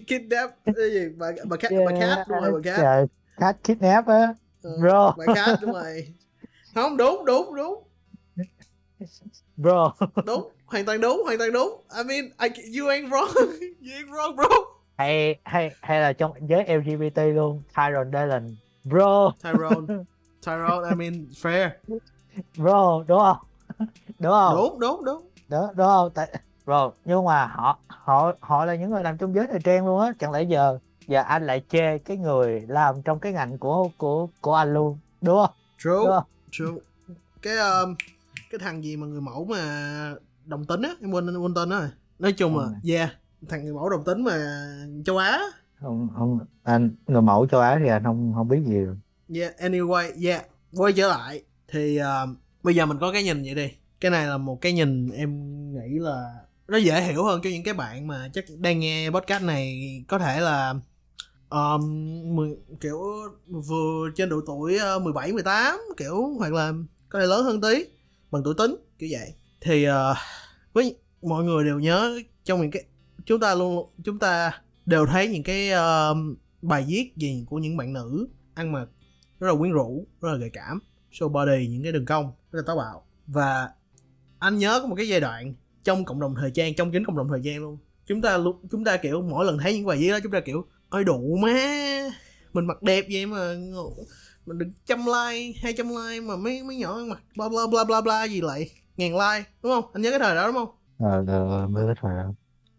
Kidnap, cái gì, bà, bà Cat, yeah, bà Cat, đúng rồi, bà Cat. Trời, Cat kidnap á, bro. Bà Cat, đúng rồi. Không, đúng, đúng, đúng. Bro. Đúng, hoàn toàn đúng, hoàn toàn đúng. I mean, I, you ain't wrong, you ain't wrong, bro. Hay, hay, hay là trong giới L G B T luôn, Tyrone Dillon, bro. Tyrone, Tyrone, I mean, fair. Bro, đúng không? Đúng không? Đúng, đúng, đúng. Đó, đúng không? Tại... Rồi, nhưng mà họ họ họ là những người làm trong giới thời trang luôn á, chẳng lẽ giờ giờ anh lại chê cái người làm trong cái ngành của của của anh luôn, đúng không? True, đúng không? True. Cái um, cái thằng gì mà người mẫu mà đồng tính á, em quên quên tên nó rồi. Nói chung là yeah, thằng người mẫu đồng tính mà châu Á. Không không anh người mẫu châu Á thì anh không không biết gì rồi. Yeah, anyway, yeah. Quay trở lại thì uh, bây giờ mình có cái nhìn vậy đi. Cái này là một cái nhìn em nghĩ là nó dễ hiểu hơn cho những cái bạn mà chắc đang nghe podcast này, có thể là um, mười, kiểu vừa trên độ tuổi mười bảy mười tám kiểu, hoặc là có thể lớn hơn tí bằng tuổi Tính kiểu vậy. Thì uh, với mọi người đều nhớ trong những cái chúng ta luôn chúng ta đều thấy những cái uh, bài viết gì của những bạn nữ ăn mặc rất là quyến rũ, rất là gợi cảm, show body, những cái đường cong rất là táo bạo. Và anh nhớ có một cái giai đoạn trong cộng đồng thời trang, trong chính cộng đồng thời trang luôn, chúng ta chúng ta kiểu mỗi lần thấy những bài viết đó chúng ta kiểu ơi đủ má, mình mặc đẹp vậy mà mình được trăm like hai trăm like mà mấy mấy nhỏ mặc bla bla bla bla bla gì lại ngàn like, đúng không? Anh nhớ cái thời đó đúng không? Ờ à, mới cái thời đó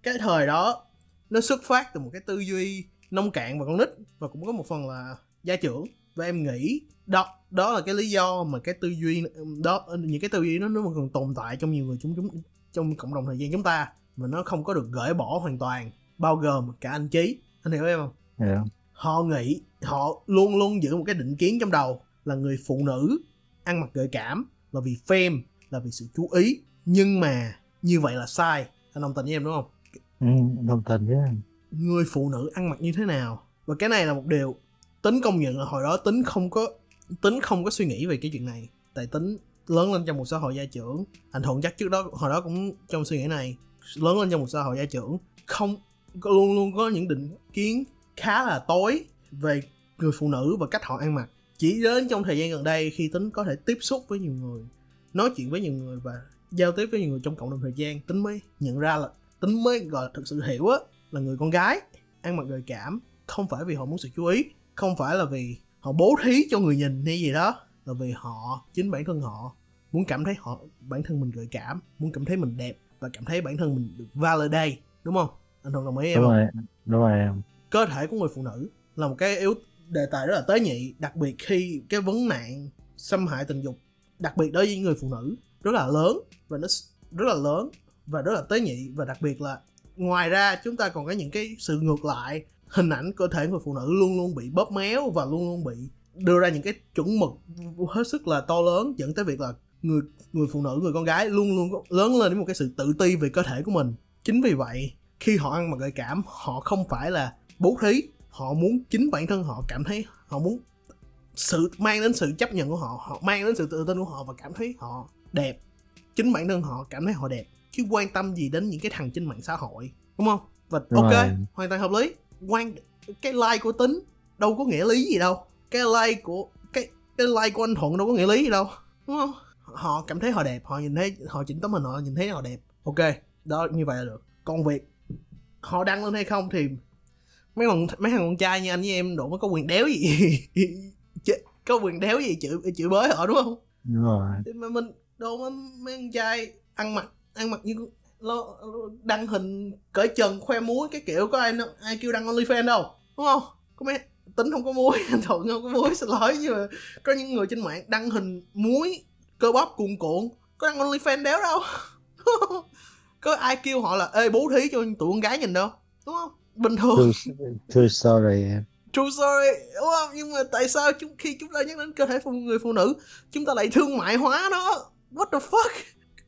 cái thời đó nó xuất phát từ một cái tư duy nông cạn và con nít, và cũng có một phần là gia trưởng. Và em nghĩ đó đó là cái lý do mà cái tư duy đó, những cái tư duy nó nó vẫn còn tồn tại trong nhiều người chúng chúng trong cộng đồng thời gian chúng ta, mà nó không có được gỡ bỏ hoàn toàn, bao gồm cả anh Chí. Anh hiểu em không? Yeah. Họ nghĩ họ luôn luôn giữ một cái định kiến trong đầu là người phụ nữ ăn mặc gợi cảm là vì fame, là vì sự chú ý, nhưng mà như vậy là sai. Anh đồng tình với em đúng không? Ừ, đồng tình với anh. Người phụ nữ ăn mặc như thế nào, và cái này là một điều Tính công nhận là hồi đó Tính không có Tính không có suy nghĩ về cái chuyện này, tại Tính lớn lên trong một xã hội gia trưởng. Anh Thuận chắc trước đó hồi đó cũng trong suy nghĩ này, lớn lên trong một xã hội gia trưởng, không luôn luôn có những định kiến khá là tối về người phụ nữ và cách họ ăn mặc. Chỉ đến trong thời gian gần đây, khi Tính có thể tiếp xúc với nhiều người, nói chuyện với nhiều người và giao tiếp với nhiều người trong cộng đồng thời gian, Tính mới nhận ra là Tính mới gọi thực sự hiểu á, là người con gái ăn mặc gợi cảm không phải vì họ muốn sự chú ý, không phải là vì họ bố thí cho người nhìn hay gì đó, là vì họ, chính bản thân họ muốn cảm thấy họ bản thân mình gợi cảm, muốn cảm thấy mình đẹp và cảm thấy bản thân mình được validate, đúng không? Anh Thuận đồng ý em đúng không? Rồi, đúng rồi em. Cơ thể của người phụ nữ là một cái yếu đề tài rất là tế nhị, đặc biệt khi cái vấn nạn xâm hại tình dục, đặc biệt đối với người phụ nữ rất là lớn và nó rất là lớn và rất là tế nhị. Và đặc biệt là ngoài ra chúng ta còn có những cái sự ngược lại, hình ảnh cơ thể người phụ nữ luôn luôn bị bóp méo và luôn luôn bị đưa ra những cái chuẩn mực hết sức là to lớn, dẫn tới việc là người người phụ nữ, người con gái luôn luôn lớn lên với một cái sự tự ti về cơ thể của mình. Chính vì vậy, khi họ ăn mặc gợi cảm, họ không phải là bố thí, họ muốn chính bản thân họ cảm thấy, họ muốn sự mang đến sự chấp nhận của họ, họ mang đến sự tự tin của họ và cảm thấy họ đẹp. Chính bản thân họ cảm thấy họ đẹp, chứ quan tâm gì đến những cái thằng trên mạng xã hội, đúng không? Và ok, hoàn toàn hợp lý. Quan cái like của Tính đâu có nghĩa lý gì đâu, cái like của cái cái like của anh Thuận đâu có nghĩa lý gì đâu, đúng không? Họ cảm thấy họ đẹp, họ nhìn thấy, họ chỉnh tấm hình, họ nhìn thấy họ đẹp, ok, đó như vậy là được. Còn việc họ đăng lên hay không thì mấy thằng mấy thằng con trai như anh với em đổ mới có quyền đéo gì có quyền đéo gì chửi chửi bới họ, đúng không? Đúng rồi. Mà mình đổ mấy, mấy con trai ăn mặc ăn mặc như đăng hình cởi trần khoe muối cái kiểu, có ai ai kêu đăng OnlyFans đâu, đúng không? Có mấy Tính không có muối, anh Thuận không có muối, xin lỗi, nhưng mà có những người trên mạng đăng hình muối cơ bắp cuồn cuộn, có đăng OnlyFans đéo đâu có ai kêu họ là ê bố thí cho tụi con gái nhìn đâu, đúng không? Bình thường. True, true story true story, đúng không? Nhưng mà tại sao chúng, khi chúng ta nhắc đến cơ thể của người phụ nữ, chúng ta lại thương mại hóa nó? What the fuck?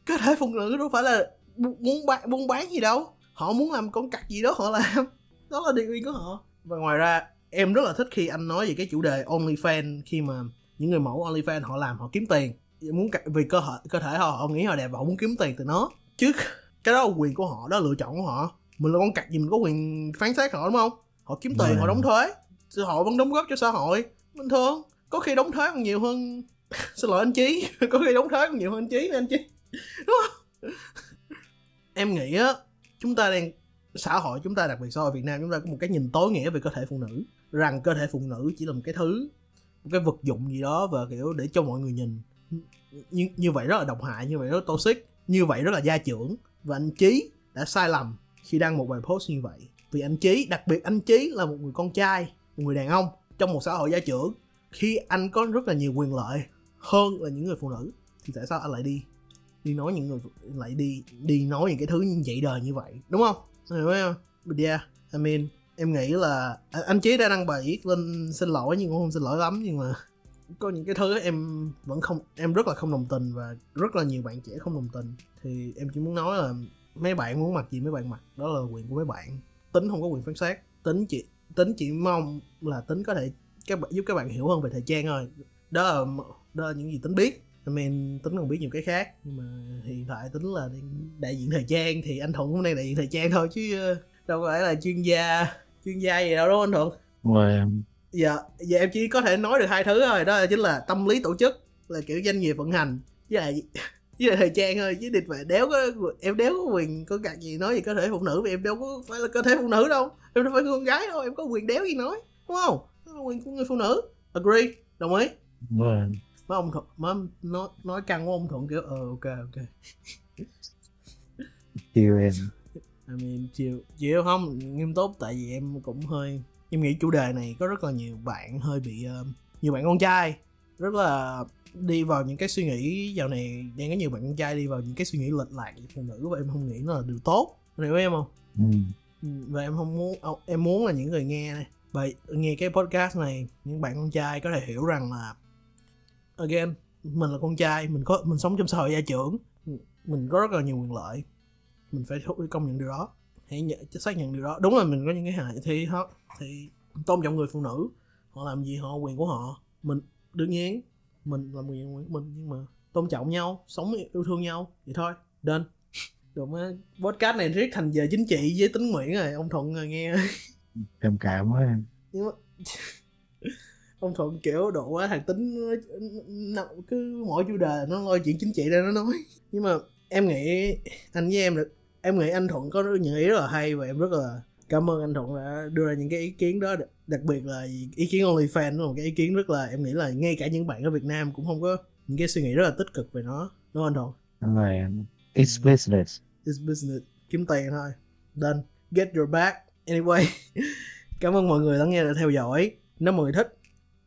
Cơ thể phụ nữ đâu phải là muốn bán, buôn bán gì đâu, họ muốn làm con cặc gì đó họ làm, đó là điều riêng của họ. Và ngoài ra em rất là thích khi anh nói về cái chủ đề OnlyFans, khi mà những người mẫu OnlyFans họ làm, họ kiếm tiền muốn vì cơ thể cơ thể họ, họ nghĩ họ đẹp và họ muốn kiếm tiền từ nó, chứ cái đó là quyền của họ, đó là lựa chọn của họ. Mình là con cặc gì mình có quyền phán xét họ, đúng không? Họ kiếm tiền, họ đóng thuế, họ vẫn đóng góp cho xã hội bình thường, có khi đóng thuế còn nhiều hơn xin lỗi anh Chí có khi đóng thuế còn nhiều hơn anh Chí nè anh Chí, đúng không? Em nghĩ á, chúng ta đang, xã hội chúng ta, đặc biệt xã hội Việt Nam chúng ta có một cái nhìn tối nghĩa về cơ thể phụ nữ, rằng cơ thể phụ nữ chỉ là một cái thứ, một cái vật dụng gì đó và kiểu để cho mọi người nhìn. Như, như vậy rất là độc hại, như vậy rất là toxic, như vậy rất là gia trưởng. Và anh Chí đã sai lầm khi đăng một bài post như vậy, vì anh Chí, đặc biệt anh Chí là một người con trai, một người đàn ông trong một xã hội gia trưởng, khi anh có rất là nhiều quyền lợi hơn là những người phụ nữ, thì tại sao anh lại đi đi nói những người lại đi đi nói những cái thứ dậy đời như vậy, đúng không? Hiểu không? But yeah, I mean, em nghĩ là anh Chí đã đăng bài viết lên xin lỗi, nhưng cũng không xin lỗi lắm, nhưng mà có những cái thứ em vẫn không, em rất là không đồng tình và rất là nhiều bạn trẻ không đồng tình. Thì em chỉ muốn nói là mấy bạn muốn mặc gì mấy bạn mặc, đó là quyền của mấy bạn. Tính không có quyền phán xét. Tính chỉ tính chỉ mong là Tính có thể các bạn giúp các bạn hiểu hơn về thời trang thôi. Đó là, đó là những gì Tính biết. I mean, Tính còn biết nhiều cái khác, nhưng mà hiện tại Tính là đại diện thời trang, thì anh Thuận cũng đang đại diện thời trang thôi chứ đâu phải là chuyên gia chuyên gia gì đâu, đúng không anh Thuận? Rồi em. Dạ, dạ em chỉ có thể nói được hai thứ thôi, đó là chính là tâm lý tổ chức, là kiểu doanh nghiệp vận hành, với lại với lại thời trang thôi. Chứ địch mà đéo có, em đéo có quyền có cạc gì nói gì cơ thể phụ nữ, vì em đâu có phải là cơ thể phụ nữ đâu, em đâu phải con gái đâu, em có quyền đéo gì nói, đúng không? Quyền của người phụ nữ. Agree, đồng ý. Rồi. Má ông Thuận, má nói nói căng của ông Thuận kiểu ờ ok ok. Chiều em. I mean, chiều chiều không nghiêm túc, tại vì em cũng hơi, em nghĩ chủ đề này có rất là nhiều bạn hơi bị uh, nhiều bạn con trai rất là đi vào những cái suy nghĩ dạo này, đang có nhiều bạn con trai đi vào những cái suy nghĩ lệch lạc về phụ nữ, và em không nghĩ nó là điều tốt, hiểu em không? Ừ. Và em không muốn, em muốn là những người nghe này, bài, nghe cái podcast này, những bạn con trai có thể hiểu rằng là again, mình là con trai, mình có mình sống trong xã hội gia trưởng, mình có rất là nhiều quyền lợi, mình phải công nhận điều đó, hãy xác nhận điều đó. Đúng là mình có những cái hại thì họ thì tôn trọng người phụ nữ, họ làm gì họ quyền của họ, mình đương nhiên mình làm quyền của mình, nhưng mà tôn trọng nhau, sống yêu thương nhau vậy thôi. Đến đúng á, podcast này riết thành giờ chính trị với Tính Nguyễn rồi, ông Thuận rồi nghe cảm cảm quá em. Nhưng mà ông Thuận kiểu độ quá, thằng Tính cứ mỗi chủ đề nó lôi chuyện chính trị ra nó nói. Nhưng mà em nghĩ anh với em được, em nghĩ anh Thuận có những ý rất là hay, và em rất là cảm ơn anh Thuận đã đưa ra những cái ý kiến đó. Đặc biệt là ý kiến OnlyFans là một cái ý kiến rất là, em nghĩ là ngay cả những bạn ở Việt Nam cũng không có những cái suy nghĩ rất là tích cực về nó, đúng không anh Thuận? Đúng rồi, it's business, it's business, kiếm tiền thôi. Done, get your bag. Anyway, cảm ơn mọi người đã nghe, đã theo dõi. Nếu mọi người thích,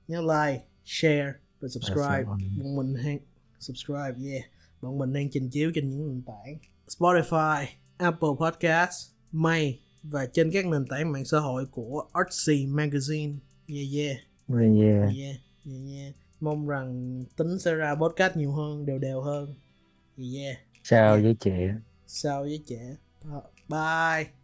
nhớ like, share và subscribe. Bọn mình hang, subscribe, yeah. Bọn mình đang trình chiếu trên những nền tảng Spotify, Apple Podcast, May và trên các nền tảng mạng xã hội của Artsy Magazine. Yeah yeah. Yeah yeah. Yeah yeah. Mong rằng Tính sẽ ra podcast nhiều hơn, đều đều hơn. Yeah. Sao yeah. Với trẻ. Sao với trẻ. Bye.